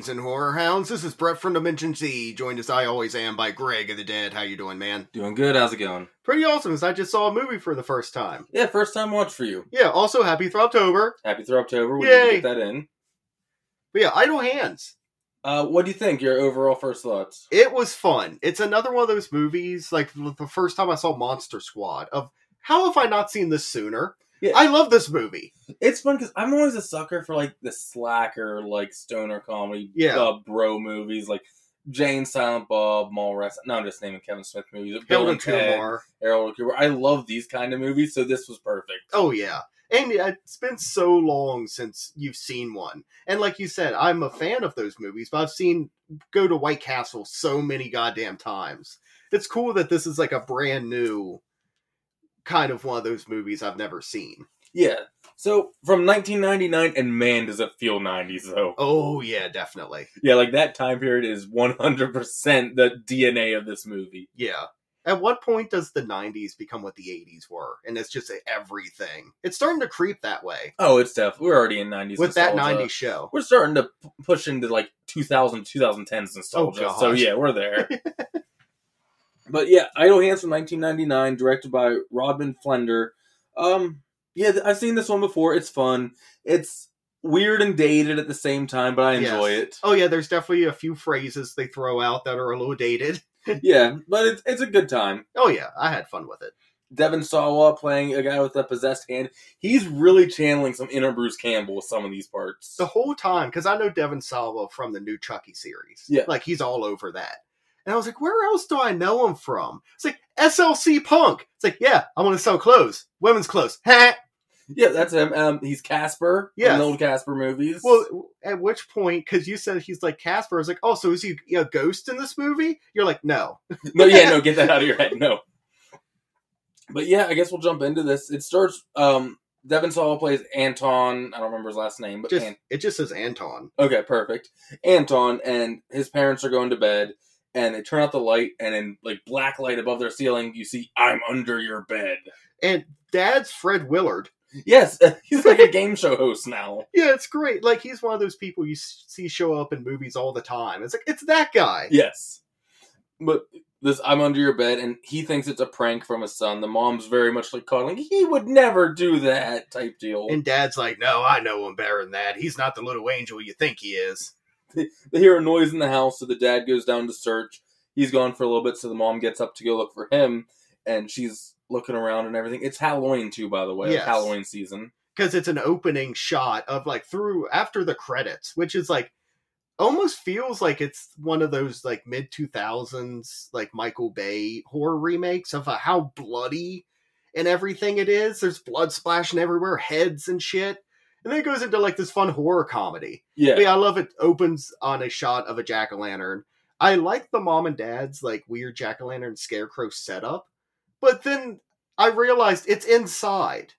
Fiends and Horror Hounds. This is Brett from Dimension Z, joined as I always am by Greg of the Dead. How you doing, man? Doing good. How's it going? Pretty awesome, as I just saw a movie for the first time. Yeah, first time watch for you. Yeah, also happy Throbtober. Happy Throbtober. We need to get that in. But yeah, Idle Hands. What do you think? Your overall first thoughts? It was fun. It's another one of those movies, like the first time I saw Monster Squad, of how have I not seen this sooner? Yeah. I love this movie. It's fun because I'm always a sucker for like the slacker, like stoner comedy, bro movies, like Jane Silent Bob, Mallrats. No, I'm just naming Kevin Smith movies. Bill and Ted, Harold Cooper. I love these kind of movies, so this was perfect. Oh yeah, and it's been so long since you've seen one. And like you said, I'm a fan of those movies, but I've seen Go to White Castle so many goddamn times. It's cool that this is like a brand new kind of one of those movies I've never seen. Yeah. So, from 1999, and man, does it feel 90s, though. Oh, yeah, definitely. Yeah, like, that time period is 100% the DNA of this movie. Yeah. At what point does the 90s become what the 80s were? And it's just everything. It's starting to creep that way. Oh, it's definitely. We're already in 90s with nostalgia. That 90s show. We're starting to push into, like, 2000, 2010s nostalgia. Oh, gosh. So, yeah, we're there. But yeah, Idle Hands from 1999, directed by Rodman Flender. Yeah, I've seen this one before. It's fun. It's weird and dated at the same time, but I enjoy it. Oh yeah, there's definitely a few phrases they throw out that are a little dated. Yeah, but it's a good time. Oh yeah, I had fun with it. Devon Sawa playing a guy with a possessed hand. He's really channeling some inner Bruce Campbell with some of these parts. The whole time, because I know Devon Sawa from the new Chucky series. Yeah. Like, he's all over that. And I was like, where else do I know him from? It's like, SLC Punk. It's like, yeah, I'm going to sell clothes. Women's clothes. Ha! Yeah, that's him. He's Casper in the old Casper movies. Well, at which point, because you said he's like Casper, I was like, oh, so is he a ghost in this movie? You're like, no. No, get that out of your head. No. But yeah, I guess we'll jump into this. It starts, Devon Sawa plays Anton. I don't remember his last name, but it just says Anton. Okay, perfect. Anton and his parents are going to bed. And they turn out the light, and in like black light above their ceiling, you see, I'm under your bed. And Dad's Fred Willard. Yes, he's like a game show host now. Yeah, it's great. Like, he's one of those people you see show up in movies all the time. It's like, it's that guy. Yes. But this, I'm under your bed, and he thinks it's a prank from his son. The mom's very much like calling, he would never do that type deal. And Dad's like, no, I know him better than that. He's not the little angel you think he is. They hear a noise in the house, so the dad goes down to search. He's gone for a little bit, so the mom gets up to go look for him, and she's looking around and everything. It's Halloween, too, by the way. Yes. Like Halloween season. Because it's an opening shot of, like, after the credits, which is, like, almost feels like it's one of those, like, mid-2000s, like, Michael Bay horror remakes of how bloody and everything it is. There's blood splashing everywhere, heads and shit. And then it goes into, like, this fun horror comedy. Yeah. But yeah, I love it. Opens on a shot of a jack-o'-lantern. I like the mom and dad's, like, weird jack-o'-lantern scarecrow setup. But then I realized it's inside.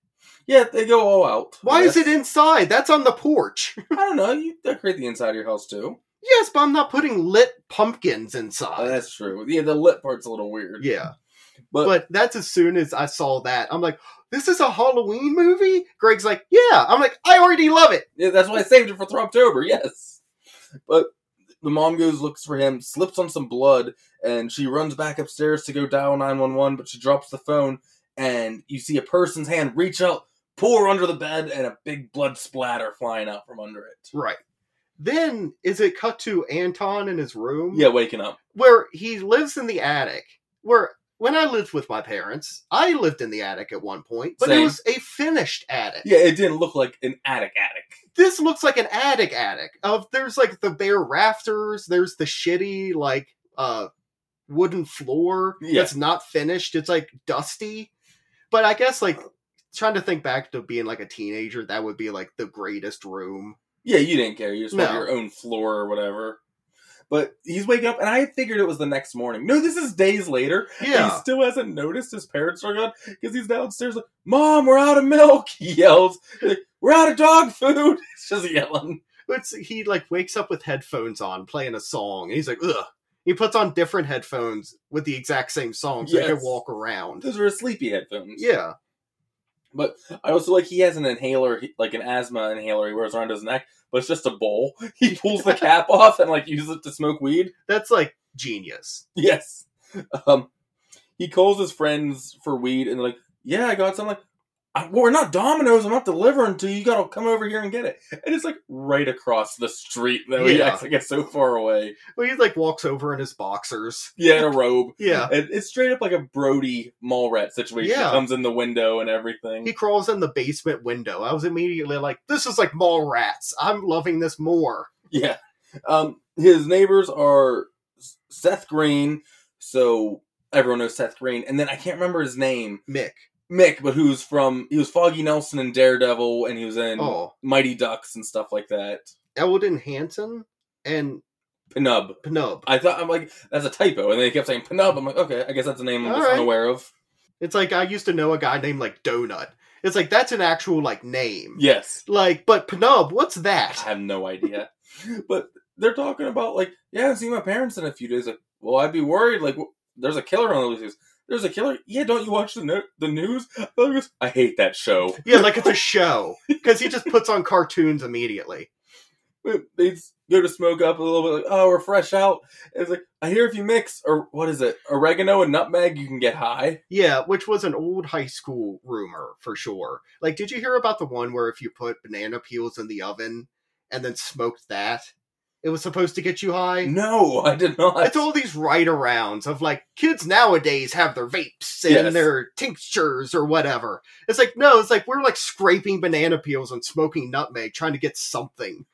Yeah, they go all out. Why is it inside? That's on the porch. I don't know. You decorate the inside of your house, too. Yes, but I'm not putting lit pumpkins inside. Oh, that's true. Yeah, the lit part's a little weird. Yeah. But that's as soon as I saw that. I'm like, this is a Halloween movie? Greg's like, yeah. I'm like, I already love it. Yeah, that's why I saved it for Throbtober, yes. But the mom goes, looks for him, slips on some blood, and she runs back upstairs to go dial 911, but she drops the phone, and you see a person's hand reach out, pour under the bed, and a big blood splatter flying out from under it. Right. Then, is it cut to Anton in his room? Yeah, waking up. Where he lives in the attic, where... When I lived with my parents, I lived in the attic at one point, but It was a finished attic. Yeah, it didn't look like an attic. This looks like an attic. There's, like, the bare rafters, there's the shitty, like, wooden floor that's not finished. It's, like, dusty. But I guess, like, trying to think back to being, like, a teenager, that would be, like, the greatest room. Yeah, you didn't care. You just had your own floor or whatever. But he's waking up, and I figured it was the next morning. No, this is days later. Yeah. And he still hasn't noticed his parents are gone, because he's downstairs like, Mom, we're out of milk, he yells. Like, we're out of dog food. It's just yelling. He, like, wakes up with headphones on, playing a song, and he's like, ugh. He puts on different headphones with the exact same song, so he can walk around. Those are his sleepy headphones. Yeah. But I also like he has an inhaler, like an asthma inhaler he wears around his neck. but it's just a bowl. He pulls the cap off and like uses it to smoke weed. That's like genius. Yes. He calls his friends for weed and they're like, yeah, I got some. Like, we're not Domino's. I'm not delivering to you. You gotta come over here and get it. And it's like right across the street that we actually get so far away. Well, he like walks over in his boxers. Yeah, in a robe. Yeah. And it's straight up like a Brody Mallrat situation. Yeah. He comes in the window and everything. He crawls in the basement window. I was immediately like, this is like Mallrats. I'm loving this more. Yeah. His neighbors are Seth Green. So everyone knows Seth Green. And then I can't remember his name. Mick, but who's from... He was Foggy Nelson in Daredevil, and he was in Mighty Ducks and stuff like that. Elden Hansen and... Pnub. I thought... I'm like, that's a typo. And then he kept saying Pnub. I'm like, okay, I guess that's a name I'm just unaware of. It's like, I used to know a guy named, like, Donut. It's like, that's an actual, like, name. Yes. Like, but Pnub, what's that? I have no idea. But they're talking about, like, yeah, I haven't seen my parents in a few days. Like, well, I'd be worried. Like, there's a killer on the loose. There's a killer? Yeah, don't you watch the news? I hate that show. Yeah, like it's a show. Because he just puts on cartoons immediately. They go to smoke up a little bit, like, oh, we're fresh out. And it's like, I hear if you mix, or what is it, oregano and nutmeg, you can get high. Yeah, which was an old high school rumor, for sure. Like, did you hear about the one where if you put banana peels in the oven and then smoked that? It was supposed to get you high? No, I did not. It's all these ride-arounds of, like, kids nowadays have their vapes and their tinctures or whatever. It's like, no, it's like, we're, like, scraping banana peels and smoking nutmeg, trying to get something.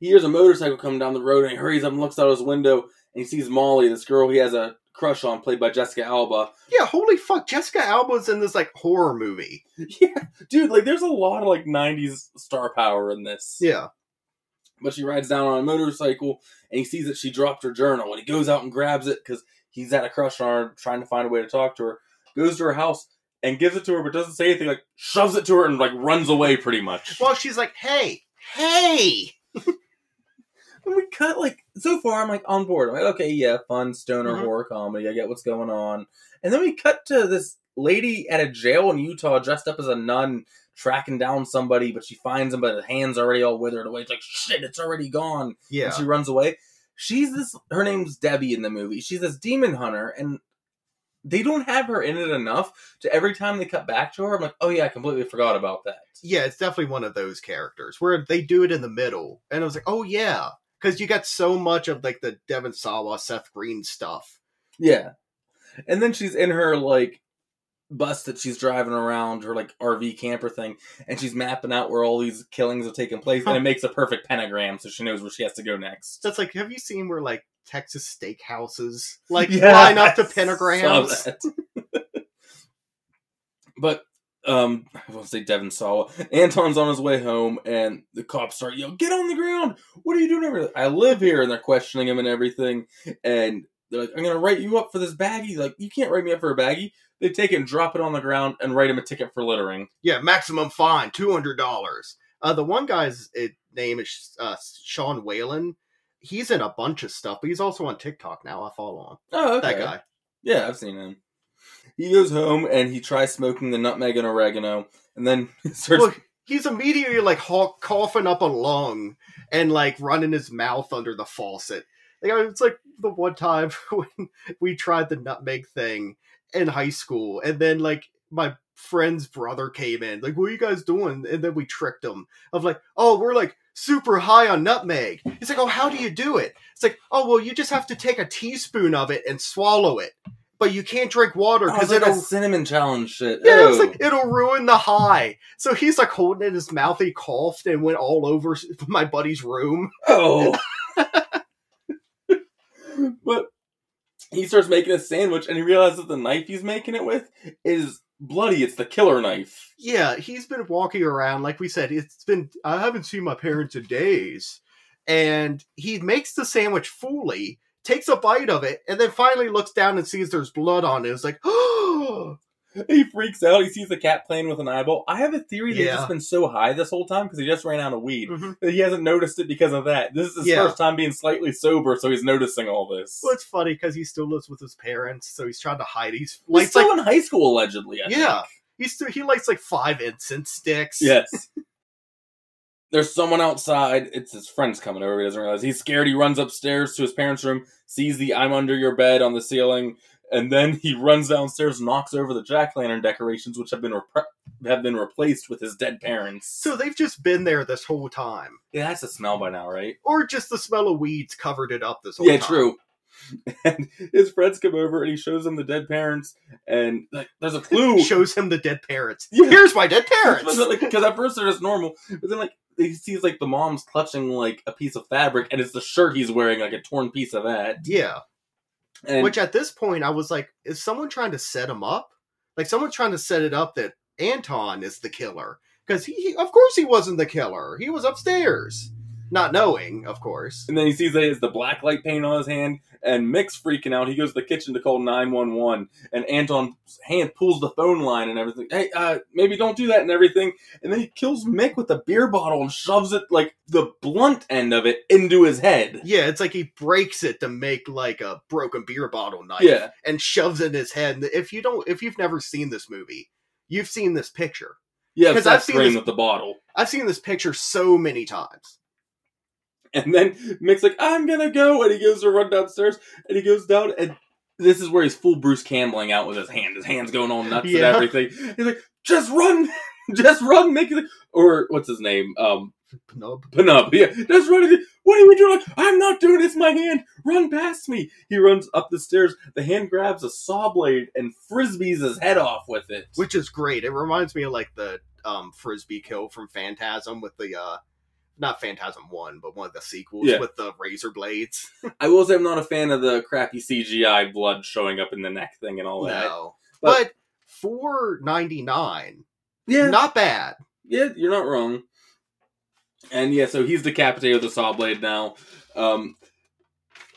He hears a motorcycle coming down the road, and he hurries up and looks out his window, and he sees Molly, this girl he has a crush on, played by Jessica Alba. Yeah, holy fuck, Jessica Alba's in this, like, horror movie. Yeah, dude, like, there's a lot of, like, 90s star power in this. Yeah. But she rides down on a motorcycle, and he sees that she dropped her journal, and he goes out and grabs it, because he's had a crush on her, trying to find a way to talk to her, goes to her house, and gives it to her, but doesn't say anything, like, shoves it to her, and, like, runs away, pretty much. Well, she's like, hey! And we cut, like, so far, I'm, like, on board. I'm like, okay, yeah, fun, stoner, horror comedy, I get what's going on. And then we cut to this lady at a jail in Utah, dressed up as a nun, tracking down somebody, but she finds him, but his hand's already all withered away. It's like, shit, it's already gone. Yeah. And she runs away. Her name's Debbie in the movie. She's this demon hunter, and they don't have her in it enough to every time they cut back to her, I'm like, oh yeah, I completely forgot about that. Yeah, it's definitely one of those characters where they do it in the middle, and I was like, oh yeah. Because you got so much of, like, the Devon Sawa, Seth Green stuff. Yeah. And then she's in her, like, bus that she's driving around, her, like, RV camper thing, and she's mapping out where all these killings are taking place, and it makes a perfect pentagram, so she knows where she has to go next. That's like, have you seen where, like, Texas steakhouses, like, line up to pentagrams? But, I want to say Devon Sawa. Anton's on his way home, and the cops start yelling, get on the ground! What are you doing over there? I live here, and they're questioning him and everything, and they're like, I'm gonna write you up for this baggie. Like, you can't write me up for a baggie. They take it and drop it on the ground and write him a ticket for littering. Yeah, maximum fine, $200. The one guy's name is Sean Whalen. He's in a bunch of stuff, but he's also on TikTok now. I follow him. Oh, okay. That guy. Yeah, I've seen him. He goes home and he tries smoking the nutmeg and oregano, and then starts... Look, he's immediately, like, coughing up a lung and, like, running his mouth under the faucet. Like, it's like the one time when we tried the nutmeg thing in high school, and then, like, my friend's brother came in, like, what are you guys doing? And then we tricked him of, like, oh, we're, like, super high on nutmeg. It's like, oh, how do you do it? It's like, oh, well, you just have to take a teaspoon of it and swallow it, but you can't drink water because it's like a cinnamon challenge shit. Yeah, it's like, it'll ruin the high. So he's, like, holding it in his mouth. He coughed and went all over my buddy's room. Oh. But he starts making a sandwich, and he realizes the knife he's making it with is bloody. It's the killer knife. Yeah, he's been walking around, like we said, it's been, I haven't seen my parents in days. And he makes the sandwich fully, takes a bite of it, and then finally looks down and sees there's blood on it. It's like, oh! He freaks out. He sees the cat playing with an eyeball. I have a theory that he's just been so high this whole time because he just ran out of weed. Mm-hmm. He hasn't noticed it because of that. This is his first time being slightly sober, so he's noticing all this. Well, it's funny because he still lives with his parents, so he's trying to hide. He's still, like, in high school, allegedly, I think. Yeah. He likes, like, 5 incense sticks. Yes. There's someone outside. It's his friends coming over. He doesn't realize. He's scared. He runs upstairs to his parents' room, sees the I'm under your bed on the ceiling, and then he runs downstairs, knocks over the jack-o'-lantern decorations, which have been replaced with his dead parents. So they've just been there this whole time. It has to smell by now, right? Or just the smell of weeds covered it up this whole time. Yeah, true. And his friends come over, and he shows them the dead parents, and like, there's a clue. Shows him the dead parents. Yeah. Here's my dead parents! Because at first they're just normal, but then like he sees like the mom's clutching like a piece of fabric, and it's the shirt he's wearing, like a torn piece of that. Yeah. And which at this point I was like, is someone trying to set him up? Like someone's trying to set it up that Anton is the killer. Because he of course he wasn't the killer. He was upstairs. Not knowing, of course. And then he sees that he has the black light paint on his hand, and Mick's freaking out. He goes to the kitchen to call 911, and Anton's hand pulls the phone line and everything. Hey, maybe don't do that and everything. And then he kills Mick with a beer bottle and shoves it, like, the blunt end of it into his head. Yeah, it's like he breaks it to make, like, a broken beer bottle knife. Yeah. And shoves it in his head. If you've never seen this movie, you've seen this picture. Yeah, because I've seen this with the bottle. I've seen this picture so many times. And then Mick's like, I'm gonna go, and he goes to run downstairs, and he goes down, and this is where he's full Bruce Campbelling out with his hand. His hand's going all nuts and everything. He's like, just run, Mick. Like, or, what's his name? Pnub, yeah. Just run. What are you doing? Like, I'm not doing it, it's my hand. Run past me. He runs up the stairs. The hand grabs a saw blade and frisbees his head off with it. Which is great. It reminds me of, like, the frisbee kill from Phantasm with the, not Phantasm 1, but one of the sequels with the razor blades. I will say I'm not a fan of the crappy CGI blood showing up in the neck thing and all that. No. But $4.99. Yeah. Not bad. Yeah, you're not wrong. And yeah, so he's decapitated with a saw blade now.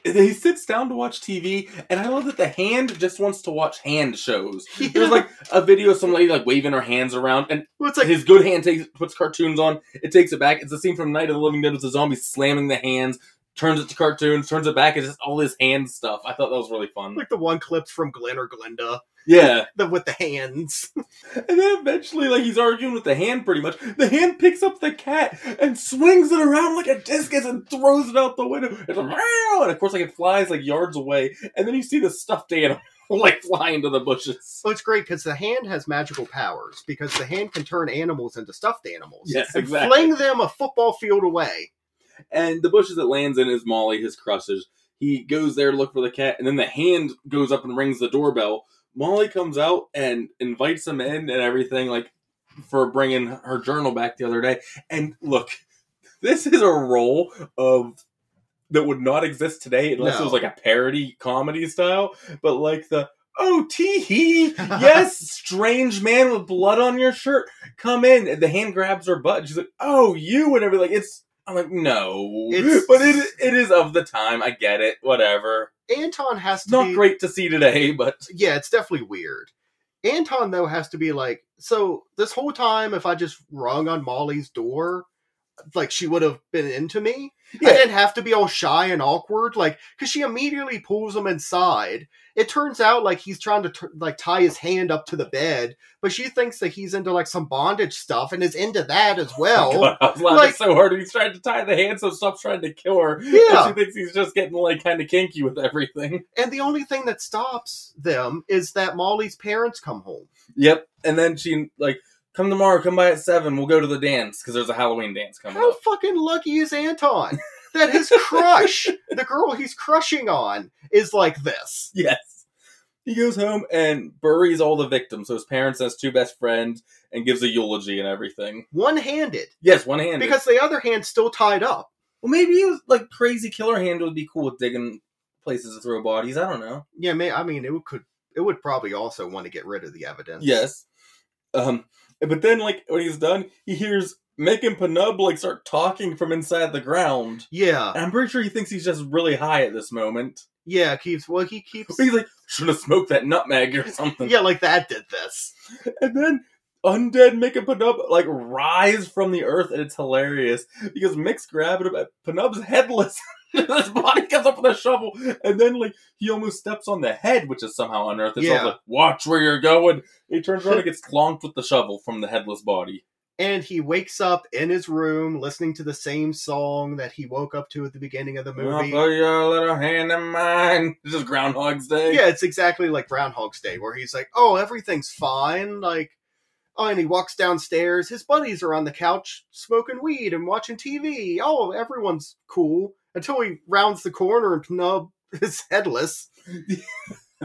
And he sits down to watch TV, and I love that the hand just wants to watch hand shows. Yeah. There's, like, a video of some lady, like, waving her hands around, and his good hand puts cartoons on, it takes it back. It's a scene from Night of the Living Dead with the zombie slamming the hands, turns it to cartoons, turns it back, it's just all this hand stuff. I thought that was really fun. Like the one clip from Glenn or Glenda. Yeah. With the hands. And then eventually, like, he's arguing with the hand pretty much. The hand picks up the cat and swings it around like a discus and throws it out the window. It's like, meow! And of course, like, it flies, like, yards away. And then you see the stuffed animal, like, fly into the bushes. Well, it's great because the hand has magical powers because the hand can turn animals into stuffed animals. Yes, exactly. And fling them a football field away. And the bushes it lands in is Molly, his crushes. He goes there to look for the cat, and then the hand goes up and rings the doorbell. Molly comes out and invites him in and everything, like, for bringing her journal back the other day. And look, this is a role that would not exist today unless it was like a parody comedy style. But like the, oh, tee-hee, yes, strange man with blood on your shirt, come in. And the hand grabs her butt. And she's like, oh, you, and everything. I'm like, no. But it is of the time. I get it. Whatever. Anton has to be... Not great to see today, but... Yeah, it's definitely weird. Anton, though, has to be like, so this whole time, if I just rung on Molly's door, like, she would have been into me? Yeah. I didn't have to be all shy and awkward, like, because she immediately pulls him inside. It turns out, like, he's trying to, tie his hand up to the bed, but she thinks that he's into, like, some bondage stuff, and is into that as well. God, I was laughing so hard. He's trying to tie the hand, so stops trying to kill her. Yeah. And she thinks he's just getting, like, kind of kinky with everything. And the only thing that stops them is that Molly's parents come home. Yep. And then she, like... Come tomorrow, come by at 7, we'll go to the dance, because there's a Halloween dance coming up. How fucking lucky is Anton that his crush, the girl he's crushing on, is like this? Yes. He goes home and buries all the victims, so his parents has two best friends, and gives a eulogy and everything. One-handed. Yes, one-handed. Because the other hand's still tied up. Well, maybe it was, like, crazy killer hand would be cool with digging places to throw bodies, I don't know. Yeah, I mean, it would probably also want to get rid of the evidence. Yes. But then, like, when he's done, he hears Mick and Pnub, like, start talking from inside the ground. Yeah. And I'm pretty sure he thinks he's just really high at this moment. Yeah, he keeps... He's like, should have smoked that nutmeg or something. Yeah, like, that did this. And then undead Mick and Pnub, like, rise from the earth, and it's hilarious. Because Mick's grabbing him, Pnub's headless. His body comes up with a shovel, and then, like, he almost steps on the head, which is somehow unearthed. So I was like, watch where you're going. He turns around and gets clonked with the shovel from the headless body. And he wakes up in his room listening to the same song that he woke up to at the beginning of the movie. Oh, your little hand in mine. This is Groundhog's Day. Yeah, it's exactly like Groundhog's Day, where he's like, oh, everything's fine. Like, oh, and he walks downstairs. His buddies are on the couch smoking weed and watching TV. Oh, everyone's cool. Until he rounds the corner and Pnub is headless.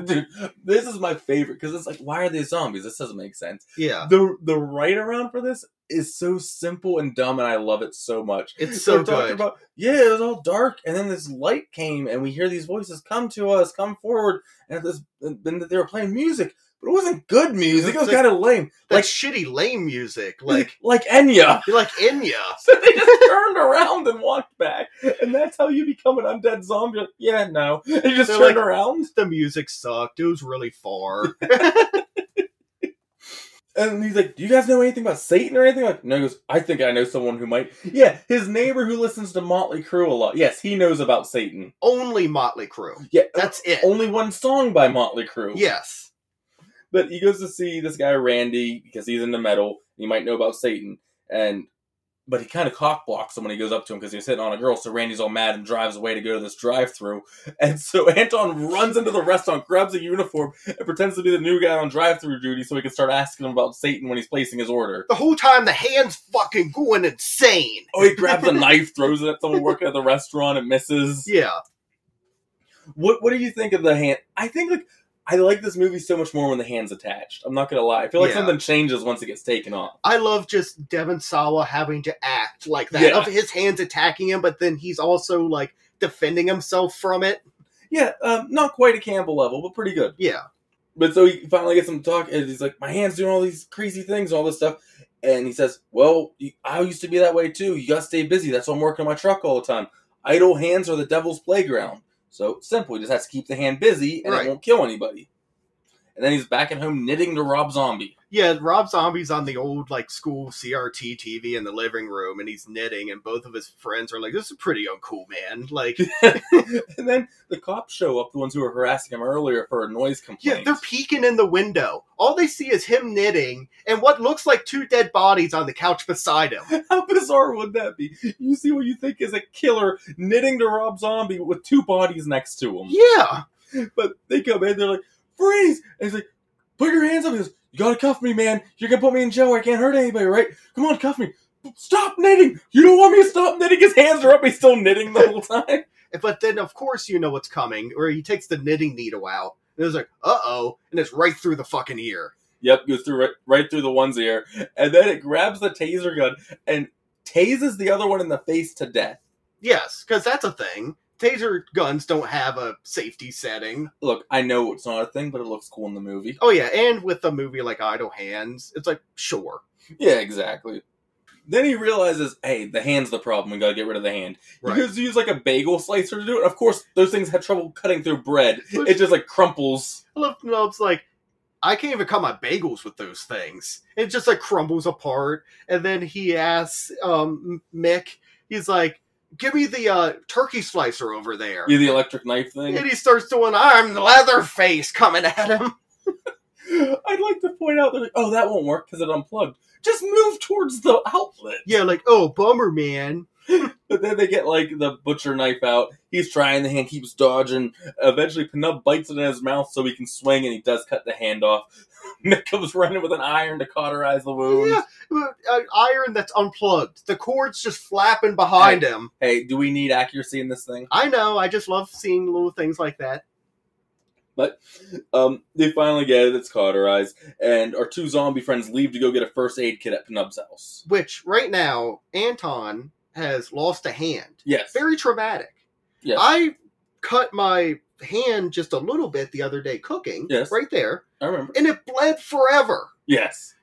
Dude, this is my favorite, because it's like, why are they zombies? This doesn't make sense. Yeah. The write-around for this is so simple and dumb, and I love it so much. It's so good. About, yeah, it was all dark, and then this light came, and we hear these voices, come to us, come forward, and then they were playing music, but it wasn't good music. It was like, kind of lame. Like shitty, lame music. Like Enya. Like Enya. So they just turned around and walked back. And that's how you become an undead zombie. Like, yeah, no. They just turned around. The music sucked. It was really far. And he's like, do you guys know anything about Satan or anything? Like, no, he goes, I think I know someone who might. Yeah, his neighbor who listens to Motley Crue a lot. Yes, he knows about Satan. Only Motley Crue. Yeah. That's it. Only one song by Motley Crue. Yes. But he goes to see this guy, Randy, because he's into metal. He might know about Satan. But he kind of cock-blocks him when he goes up to him because he's hitting on a girl. So Randy's all mad and drives away to go to this drive-thru. And so Anton runs into the restaurant, grabs a uniform, and pretends to be the new guy on drive-thru duty so he can start asking him about Satan when he's placing his order. The whole time the hand's fucking going insane. Oh, he grabs a knife, throws it at someone working at the restaurant, and misses. Yeah. What do you think of the hand? I think, like, I like this movie so much more when the hand's attached. I'm not going to lie. I feel like something changes once it gets taken off. I love just Devon Sawa having to act like that. Yeah. Of his hands attacking him, but then he's also, like, defending himself from it. Yeah, not quite a Campbell level, but pretty good. Yeah. But so he finally gets him to talk, and he's like, my hand's doing all these crazy things, all this stuff. And he says, well, I used to be that way, too. You got to stay busy. That's why I'm working on my truck all the time. Idle hands are the devil's playground. So, simple, he just has to keep the hand busy, and it won't kill anybody. And then he's back at home knitting to Rob Zombie. Yeah, Rob Zombie's on the old, like, school CRT TV in the living room, and he's knitting, and both of his friends are like, this is pretty uncool, man. Like, and then the cops show up, the ones who were harassing him earlier for a noise complaint. Yeah, they're peeking in the window. All they see is him knitting, and what looks like two dead bodies on the couch beside him. How bizarre would that be? You see what you think is a killer knitting to Rob Zombie with two bodies next to him. Yeah! But they come in, they're like, freeze! And he's like, put your hands up. He goes, you gotta cuff me, man. You're gonna put me in jail. I can't hurt anybody, right? Come on, cuff me. Stop knitting! You don't want me to stop knitting? His hands are up. He's still knitting the whole time. But then, of course, you know what's coming, where he takes the knitting needle out. And it was like, uh-oh. And it's right through the fucking ear. Yep, goes through right through the one's ear. And then it grabs the taser gun and tases the other one in the face to death. Yes, because that's a thing. Taser guns don't have a safety setting. Look, I know it's not a thing, but it looks cool in the movie. Oh, yeah, and with a movie like Idle Hands, it's like, sure. Yeah, exactly. Then he realizes, hey, the hand's the problem. We gotta get rid of the hand. Right. He goes to use, like, a bagel slicer to do it. Of course, those things have trouble cutting through bread. It just, like, crumples. I love Knob's like, I can't even cut my bagels with those things. It just, like, crumbles apart. And then he asks Mick, he's like, give me the turkey slicer over there. Yeah, the electric knife thing. And he starts doing, I'm Leatherface, coming at him. I'd like to point out, they're like, oh, that won't work because it unplugged. Just move towards the outlet. Yeah, like, oh, bummer, man. But then they get, like, the butcher knife out. He's trying, the hand keeps dodging. Eventually, Pnub bites it in his mouth so he can swing, and he does cut the hand off. Nick comes running with an iron to cauterize the wound. Yeah, an iron that's unplugged. The cord's just flapping behind him. Hey, do we need accuracy in this thing? I know, I just love seeing little things like that. But they finally get it, it's cauterized, and our two zombie friends leave to go get a first aid kit at Pnub's house. Which, right now, Anton has lost a hand. Yes. Very traumatic. Yes. I cut my hand just a little bit the other day cooking. Yes. Right there. I remember. And it bled forever. Yes.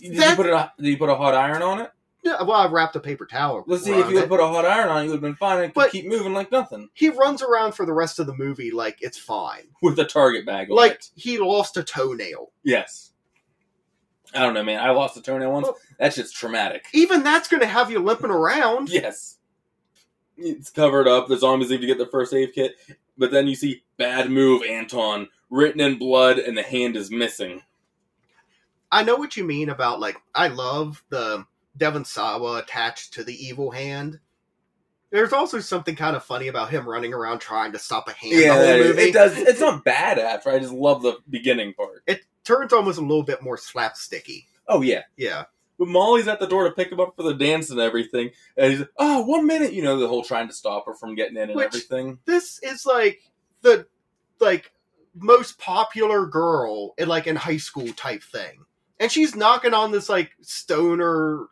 Did you put a hot iron on it? Yeah, well, I wrapped a paper towel. Let's see, if you had put a hot iron on it, you would have been fine and could keep moving like nothing. He runs around for the rest of the movie like it's fine. With a Target bag on it. Like, he lost a toenail. Yes. I don't know, man. I lost a toenail once. Well, that shit's traumatic. Even that's going to have you limping around. Yes. It's covered up. The zombies leave to get the first aid kit. But then you see, bad move, Anton. Written in blood, and the hand is missing. I know what you mean about, like, I love the Devon Sawa attached to the evil hand. There's also something kind of funny about him running around trying to stop a hand. Yeah, the whole movie. It does. It's not bad after. I just love the beginning part. It turns almost a little bit more slapsticky. Oh yeah, yeah. When Molly's at the door to pick him up for the dance and everything, and he's like, "Oh, 1 minute," you know, the whole trying to stop her from getting in and everything. This is like the most popular girl in an high school type thing, and she's knocking on this stoner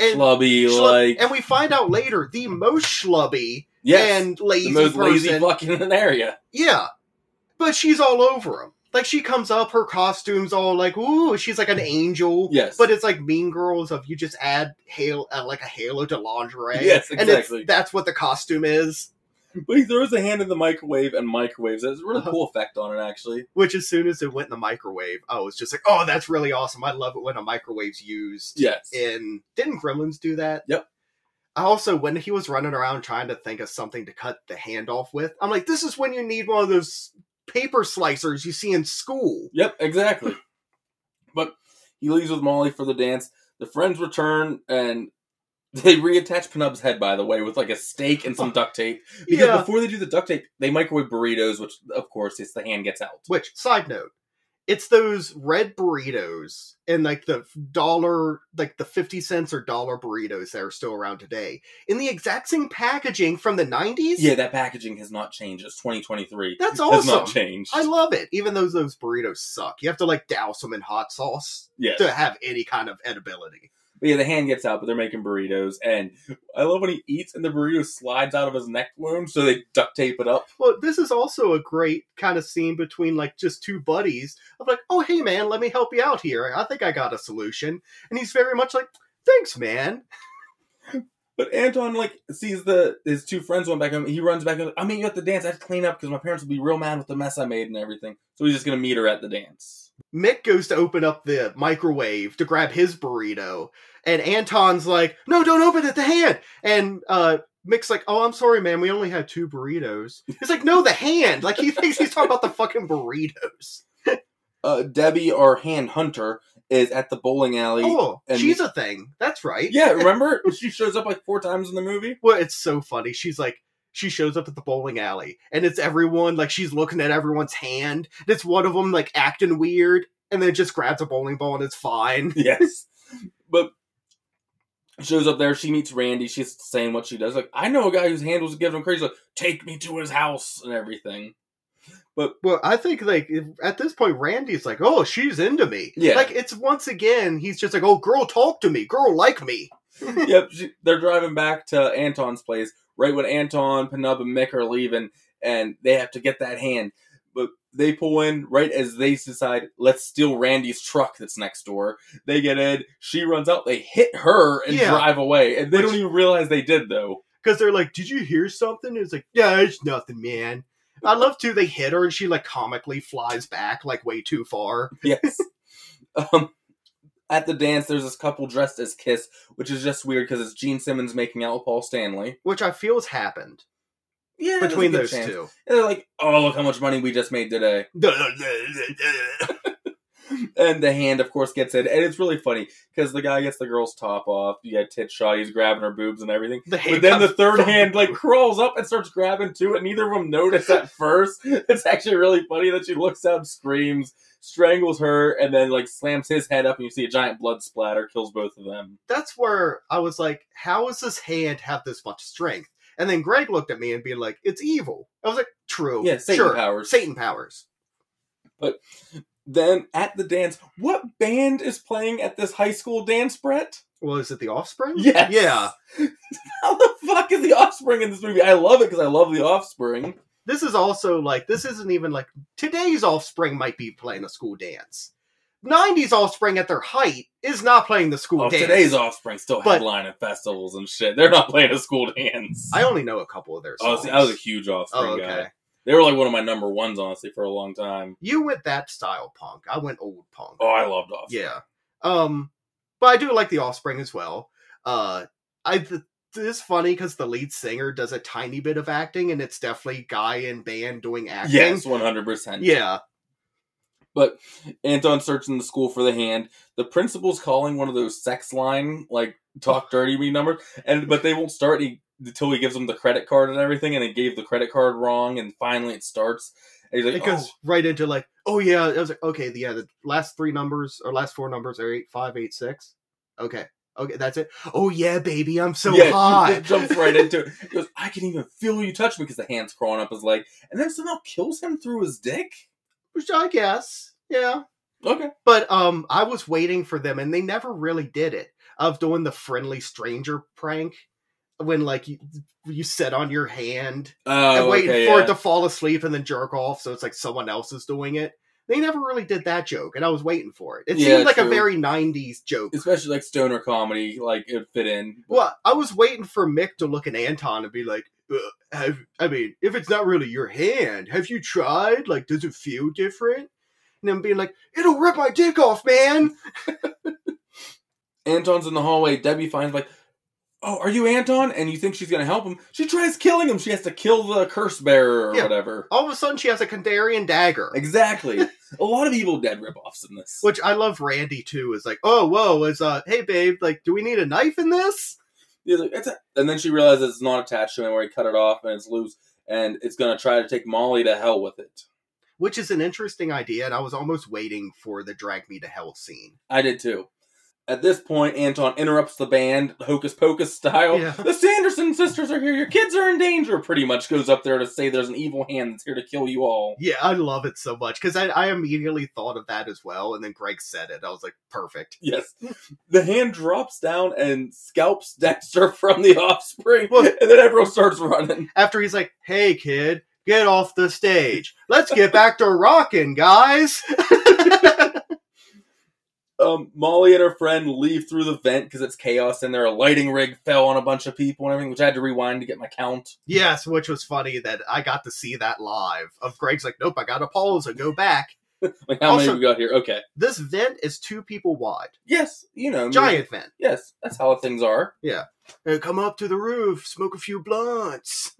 schlubby, and we find out later the most schlubby and lazy, the most lazy fuck in an area. Yeah, but she's all over him. She comes up, her costume's all ooh, she's an angel. Yes. But it's Mean Girls of you just add a halo to lingerie. Yes, exactly. And that's what the costume is. But he throws a hand in the microwave and microwaves. That's a really cool effect on it, actually. Which as soon as it went in the microwave, I was just oh, that's really awesome. I love it when a microwave's used. Yes. And didn't Gremlins do that? Yep. Also, when he was running around trying to think of something to cut the hand off with, I'm like, this is when you need one of those paper slicers you see in school. Yep, exactly. But he leaves with Molly for the dance. The friends return and they reattach Pnub's head, by the way, with a stake and some duct tape. Because before they do the duct tape, they microwave burritos, which, of course, the hand gets out. Which, side note, it's those red burritos and the dollar, the 50 cents or dollar burritos that are still around today in the exact same packaging from the 90s. Yeah, that packaging has not changed. It's 2023. That's awesome. Has not changed. I love it. Even though those burritos suck. You have to douse them in hot sauce to have any kind of edibility. But yeah, the hand gets out, but they're making burritos. And I love when he eats and the burrito slides out of his neck wound, so they duct tape it up. Well, this is also a great kind of scene between, just two buddies. I'm like, oh, hey, man, let me help you out here. I think I got a solution. And he's very much like, thanks, man. But Anton, sees his two friends went back home. He runs back and I meet you at the dance. I have to clean up because my parents will be real mad with the mess I made and everything. So he's just going to meet her at the dance. Mick goes to open up the microwave to grab his burrito. And Anton's like, no, don't open it, the hand. And Mick's like, oh, I'm sorry, man. We only had two burritos. He's like, no, the hand. He thinks he's talking about the fucking burritos. Debbie, our hand hunter, is at the bowling alley. Oh, and she's a thing. That's right. Yeah, remember? She shows up 4 times in the movie. Well, it's so funny. She shows up at the bowling alley. And it's everyone, she's looking at everyone's hand. And it's one of them, acting weird. And then just grabs a bowling ball and it's fine. Yes. But shows up there, she meets Randy, she's saying what she does. I know a guy whose hand was giving him crazy, take me to his house and everything. But well, I think at this point Randy's oh, she's into me. Yeah. It's once again, he's just oh, girl, talk to me, girl, like me. Yep, they're driving back to Anton's place, right when Anton, Pnub, and Mick are leaving, and they have to get that hand. But they pull in right as they decide, let's steal Randy's truck that's next door. They get in, she runs out, they hit her and drive away. And they don't even realize they did, though. Because they're like, did you hear something? And it's like, yeah, it's nothing, man. I love, too, they hit her and she, comically flies back, way too far. Yes. At the dance, there's this couple dressed as Kiss, which is just weird because it's Gene Simmons making out with Paul Stanley. Which I feel has happened. Yeah, between those two. And they're like, oh, look how much money we just made today. And the hand, of course, gets in. And it's really funny, because the guy gets the girl's top off. You got tit shot. He's grabbing her boobs and everything. But then the third hand, crawls up and starts grabbing, too. And neither of them notice at first. It's actually really funny that she looks out, screams, strangles her, and then, slams his head up. And you see a giant blood splatter, kills both of them. That's where I was like, how does this hand have this much strength? And then Greg looked at me and be like, it's evil. I was like, true. Yeah, Satan powers. Satan powers. But then at the dance, what band is playing at this high school dance, Brett? Well, is it The Offspring? Yes. Yeah. How the fuck is The Offspring in this movie? I love it because I love The Offspring. This is also this isn't even today's Offspring might be playing a school dance. 90s Offspring at their height is not playing the school dance. Today's Offspring still headline at festivals and shit. They're not playing a school dance. I only know a couple of their songs. Oh, see, I was a huge Offspring guy. They were one of my number ones, honestly, for a long time. You went that style punk. I went old punk. Oh, I loved Offspring. Yeah. But I do like The Offspring as well. It's funny because the lead singer does a tiny bit of acting, and it's definitely guy in band doing acting. Yes, 100%. Yeah. But Anton starts in the school for the hand. The principal's calling one of those sex line, like, talk dirty me numbers. But they won't start until he gives them the credit card and everything. And he gave the credit card wrong. And finally it starts. And he's like, it goes right into, like, oh, yeah. I was like, okay, yeah, the last three numbers, or last four numbers are 8586. Okay. Okay, that's it. Oh, yeah, baby, I'm so hot. It jumps right into it. He goes, I can even feel you touch me, because the hand's crawling up his leg. And then somehow kills him through his dick? Which I guess, yeah. Okay. But I was waiting for them, and they never really did it, of doing the friendly stranger prank, when, like, you sit on your hand and wait for it to fall asleep and then jerk off, so it's like someone else is doing it. They never really did that joke, and I was waiting for it. It seemed like a very 90s joke. Especially, like, stoner comedy, like, it fit in. But... Well, I was waiting for Mick to look at Anton and be like, if it's not really your hand, have you tried? Like, does it feel different? And then being like, it'll rip my dick off, man! Anton's in the hallway. Debbie finds, like, oh, are you Anton? And you think she's going to help him. She tries killing him. She has to kill the curse bearer or whatever. All of a sudden, she has a Kandarian dagger. Exactly. A lot of Evil Dead ripoffs in this. Which I love Randy, too. Is like, oh, whoa. Is hey, babe, like, do we need a knife in this? Yeah, like, and then she realizes it's not attached to anywhere. He cut it off, and it's loose. And it's going to try to take Molly to hell with it. Which is an interesting idea, and I was almost waiting for the drag me to hell scene. I did, too. At this point, Anton interrupts the band, Hocus Pocus style. Yeah. The Sanderson sisters are here. Your kids are in danger. Pretty much goes up there to say there's an evil hand that's here to kill you all. Yeah, I love it so much. Because I immediately thought of that as well. And then Greg said it. I was like, perfect. Yes. The hand drops down and scalps Dexter from The Offspring. And then everyone starts running. After he's like, hey, kid, get off the stage. Let's get back to rocking, guys. Molly and her friend leave through the vent because it's chaos in there. A lighting rig fell on a bunch of people and everything, which I had to rewind to get my count. Yes, which was funny that I got to see that live. Of Greg's like, nope, I got to pause and go back. Like, how many we got here? Okay. This vent is 2 people wide. Yes, you know. Giant vent. Yes, that's how things are. Yeah. Come up to the roof, smoke a few blunts.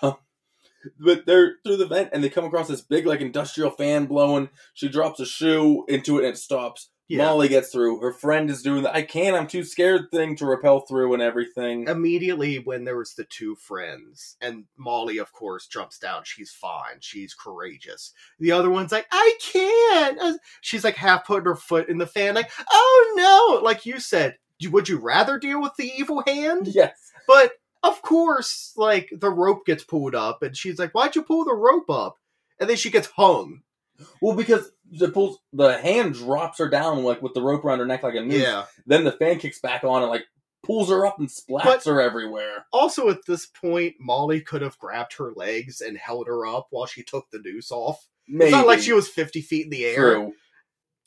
But they're through the vent and they come across this big, like, industrial fan blowing. She drops a shoe into it and it stops. Yeah. Molly gets through. Her friend is doing the I'm too scared thing to rappel through and everything. Immediately when there was the 2 friends, and Molly, of course, jumps down. She's fine. She's courageous. The other one's like, I can't. She's like half putting her foot in the fan, like, oh no. Like you said, would you rather deal with the evil hand? Yes. But of course, like, the rope gets pulled up, and she's like, why'd you pull the rope up? And then she gets hung. Well, because the hand drops her down, like, with the rope around her neck like a noose. Yeah. Then the fan kicks back on and, like, pulls her up and splats her everywhere. Also, at this point, Molly could have grabbed her legs and held her up while she took the noose off. Maybe. It's not like she was 50 feet in the air. True.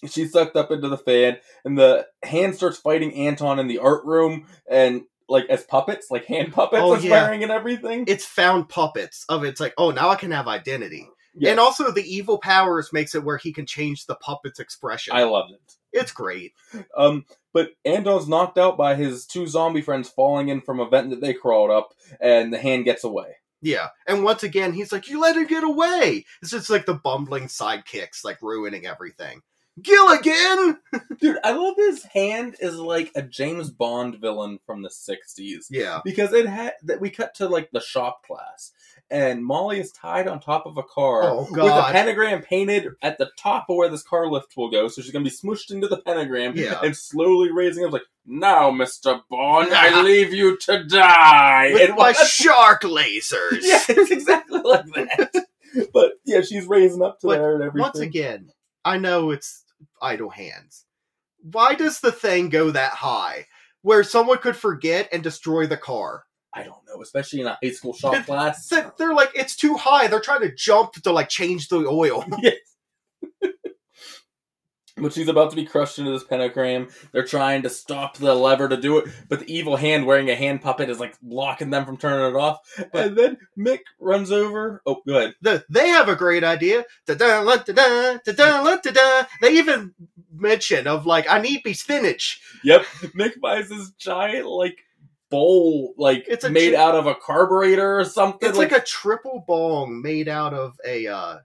She's sucked up into the fan, and the hand starts fighting Anton in the art room, and... like, as puppets, like hand puppets firing and everything. It's found puppets of it's like, oh, now I can have identity. Yes. And also the evil powers makes it where he can change the puppet's expression. I loved it. It's great. But Anton's knocked out by his 2 zombie friends falling in from a vent that they crawled up, and the hand gets away. Yeah. And once again, he's like, you let her get away. It's just like the bumbling sidekicks, like, ruining everything. Gilligan! Dude, I love his hand is like a James Bond villain from the 60s. Yeah. Because it had that we cut to, like, the shop class, and Molly is tied on top of a car with a pentagram painted at the top of where this car lift will go, so she's gonna be smooshed into the pentagram and slowly raising up like, now, Mr. Bond, I leave you to die! With my shark lasers! Yeah, it's exactly like that. But yeah, she's raising up to there and everything. Once again, I know it's Idle Hands. Why does the thing go that high? Where someone could forget and destroy the car? I don't know, especially in a high school shop class. They're like, it's too high. They're trying to jump to, like, change the oil. Yes. But she's about to be crushed into this pentagram. They're trying to stop the lever to do it, but the evil hand wearing a hand puppet is, like, blocking them from turning it off. And then Mick runs over. Oh, go ahead. They have a great idea. They even mention of, like, I need me spinach. Yep. Mick buys this giant, like, bowl, like, it's made out of a carburetor or something. It's like a triple bong made out of a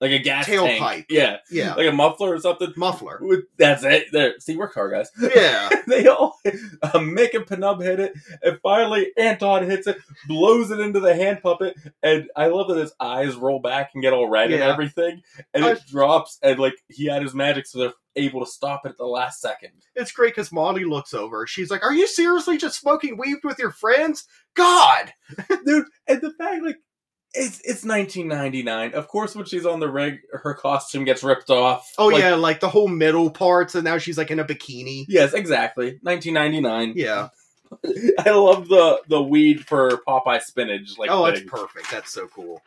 Like a gas tailpipe. Tank. Yeah. Yeah. Like a muffler or something. Muffler. That's it. There. See, we're car guys. Yeah. They all make a Pnub hit it, and finally Anton hits it, blows it into the hand puppet, and I love that his eyes roll back and get all red and everything, and it drops, and like he had his magic, so they're able to stop it at the last second. It's great because Molly looks over. She's like, "Are you seriously just smoking weed with your friends? God!" Dude, and the fact, like, It's 1999. Of course, when she's on the rig, her costume gets ripped off. Oh, like, yeah, like the whole middle parts, and now she's like in a bikini. Yes, exactly. 1999. Yeah. I love the weed for Popeye spinach. Like, oh, that's perfect. That's so cool.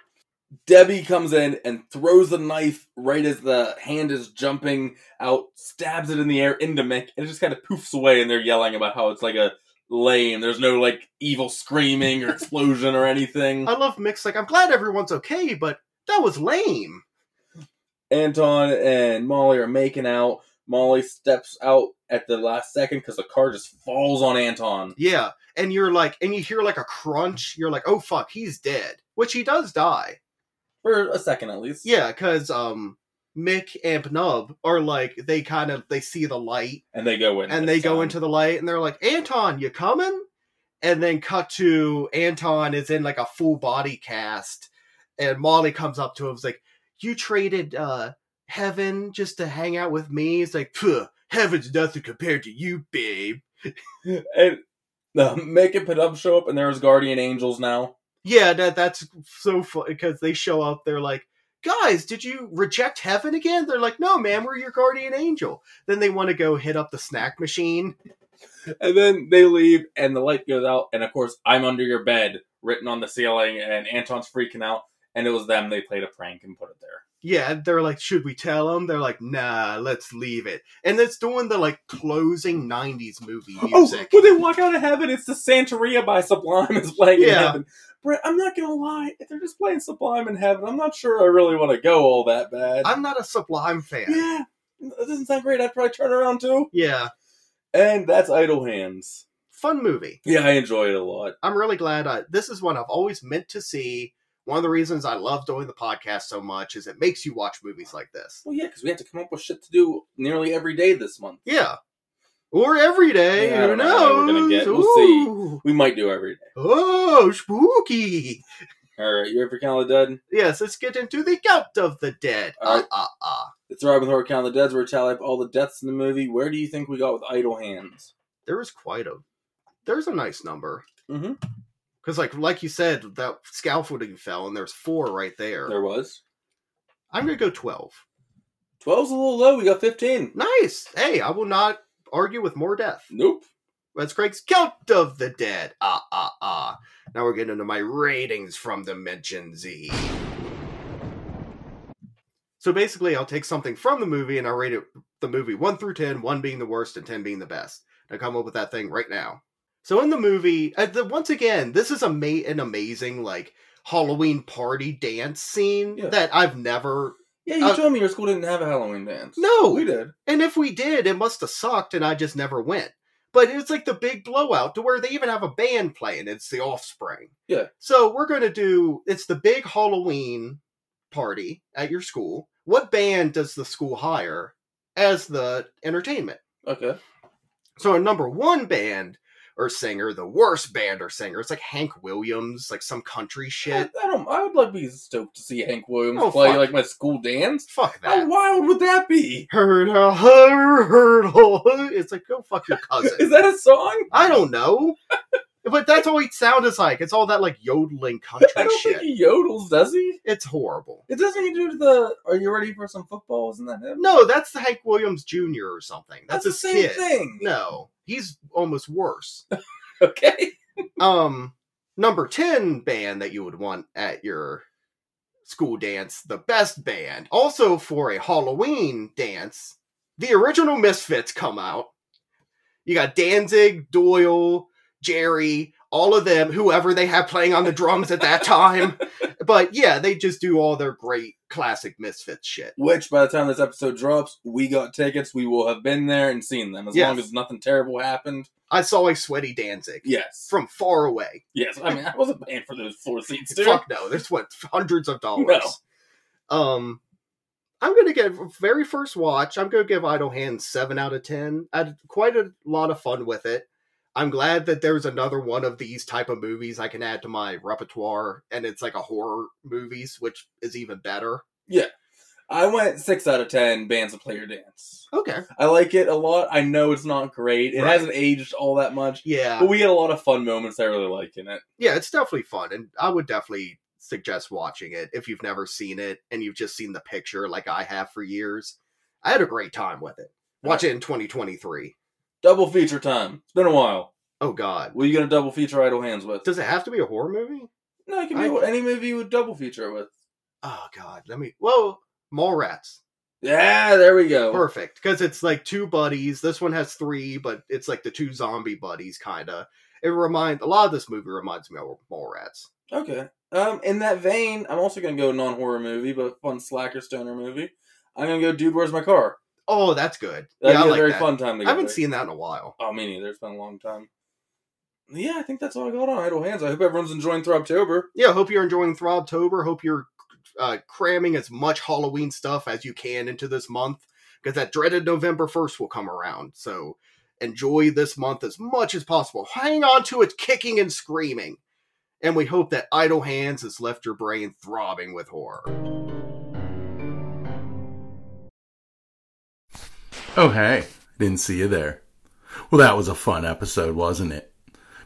Debbie comes in and throws the knife right as the hand is jumping out, stabs it in the air into Mick, and it just kind of poofs away, and they're yelling about how it's like a lame. There's no, like, evil screaming or explosion or anything. I love Mick's like, "I'm glad everyone's okay, but that was lame." Anton and Molly are making out. Molly steps out at the last second because the car just falls on Anton. Yeah, and you're like, and you hear, like, a crunch. You're like, oh, fuck, he's dead. Which he does die. For a second, at least. Yeah, because, Mick and Pnub are like, they kind of, they see the light. And they go in. And they go into the light, and they're like, "Anton, you coming?" And then cut to Anton is in like a full body cast. And Molly comes up to him and is like, "You traded heaven just to hang out with me?" He's like, "Heaven's nothing compared to you, babe." And Mick and Pnub show up, and there's guardian angels now. Yeah, that's so funny, because they show up, they're like, "Guys, did you reject heaven again?" They're like, "No, man, we're your guardian angel." Then they want to go hit up the snack machine. And then they leave, and the light goes out, and of course, "I'm under your bed," written on the ceiling, and Anton's freaking out, and it was them. They played a prank and put it there. Yeah, they're like, "Should we tell him?" They're like, "Nah, let's leave it." And it's doing the, like, closing 90s movie music. Oh, when they walk out of heaven, it's the Santeria by Sublime is playing in heaven. Brett, I'm not gonna lie, if they're just playing Sublime in heaven, I'm not sure I really want to go all that bad. I'm not a Sublime fan. Yeah, it doesn't sound great. I'd probably turn around too. Yeah. And that's Idle Hands. Fun movie. Yeah, I enjoy it a lot. I'm really glad. This is one I've always meant to see. One of the reasons I love doing the podcast so much is it makes you watch movies like this. Well, yeah, because we have to come up with shit to do nearly every day this month. Yeah. Or every day, yeah, who knows? We're gonna get. We'll see. We might do every day. Oh, spooky! All right, you ready for Count of the Dead? Yes, let's get into the Count of the Dead. It's Robin Horror Count of the Dead. We're tallying up all the deaths in the movie. Where do you think we got with Idle Hands? There's a nice number. Mm-hmm. Because like you said, that scaffolding fell, and there's 4 right there. There was. I'm gonna go 12. 12's a little low. We got 15. Nice. Hey, I will not argue with more death. Nope. That's Craig's Count of the Dead. Now we're getting into my ratings from Dimension Z. So basically, I'll take something from the movie and I'll rate it, the movie 1 through 10, 1 being the worst and 10 being the best. And I come up with that thing right now. So in the movie, once again, this is an amazing, like, Halloween party dance scene that I've never... Yeah, you told me your school didn't have a Halloween dance. No. We did. And if we did, it must have sucked and I just never went. But it's like the big blowout to where they even have a band playing. It's The Offspring. Yeah. So we're going to do... It's the big Halloween party at your school. What band does the school hire as the entertainment? Okay. So our number 1 band or singer, the worst band or singer, it's like Hank Williams, like some country shit. I would like be stoked to see Hank Williams play like my school dance. Fuck that. How wild would that be? It's like, go fuck your cousin. Is that a song? I don't know. But that's all he sounds like. It's all that like yodeling country shit. I don't think he yodels, does he? It's horrible. It doesn't even do the "Are you ready for some football?" Isn't that him? No, that's the Hank Williams Jr. or something. That's his kid. Thing. No, he's almost worse. Okay. Number 10 band that you would want at your school dance, the best band, also for a Halloween dance. The original Misfits come out. You got Danzig, Doyle, Jerry, all of them, whoever they have playing on the drums at that time. But yeah, they just do all their great classic Misfits shit. Which, by the time this episode drops, we got tickets. We will have been there and seen them, as long as nothing terrible happened. I saw a sweaty Danzig. Yes. From far away. Yes, I mean, I wasn't paying for those floor seats, too. Fuck no, there's, what, hundreds of dollars. No. I'm going to give very first watch. I'm going to give Idle Hands 7 out of 10. I had quite a lot of fun with it. I'm glad that there's another one of these type of movies I can add to my repertoire, and it's like a horror movies, which is even better. Yeah. I went 6 out of 10, Bands of Player Dance. Okay. I like it a lot. I know it's not great. It hasn't aged all that much. Yeah. But we had a lot of fun moments I really like in it. Yeah, it's definitely fun, and I would definitely suggest watching it if you've never seen it, and you've just seen the picture like I have for years. I had a great time with it. Watch it in 2023. Double feature time. It's been a while. Oh, God. What are you going to double feature Idle Hands with? Does it have to be a horror movie? No, it can be any movie you would double feature it with. Oh, God. Well, Mallrats. Yeah, there we go. Perfect. Because it's like two buddies. This one has three, but it's like the two zombie buddies, kind of. A lot of this movie reminds me of Mallrats. Okay. In that vein, I'm also going to go non-horror movie, but fun slacker stoner movie. I'm going to go Dude, Where's My Car? Oh, that's good. That'd be a very fun time to get I haven't seen that in a while. Oh, me neither. It's been a long time. Yeah, I think that's all I got on Idle Hands. I hope everyone's enjoying Throbtober. Yeah, hope you're enjoying Throbtober. Hope you're cramming as much Halloween stuff as you can into this month, because that dreaded November 1st will come around. So enjoy this month as much as possible. Hang on to it kicking and screaming. And we hope that Idle Hands has left your brain throbbing with horror. Oh, hey, didn't see you there. Well, that was a fun episode, wasn't it?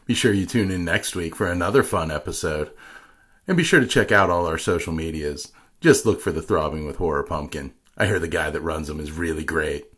Be sure you tune in next week for another fun episode. And be sure to check out all our social medias. Just look for the Throbbing with Horror Pumpkin. I hear the guy that runs them is really great.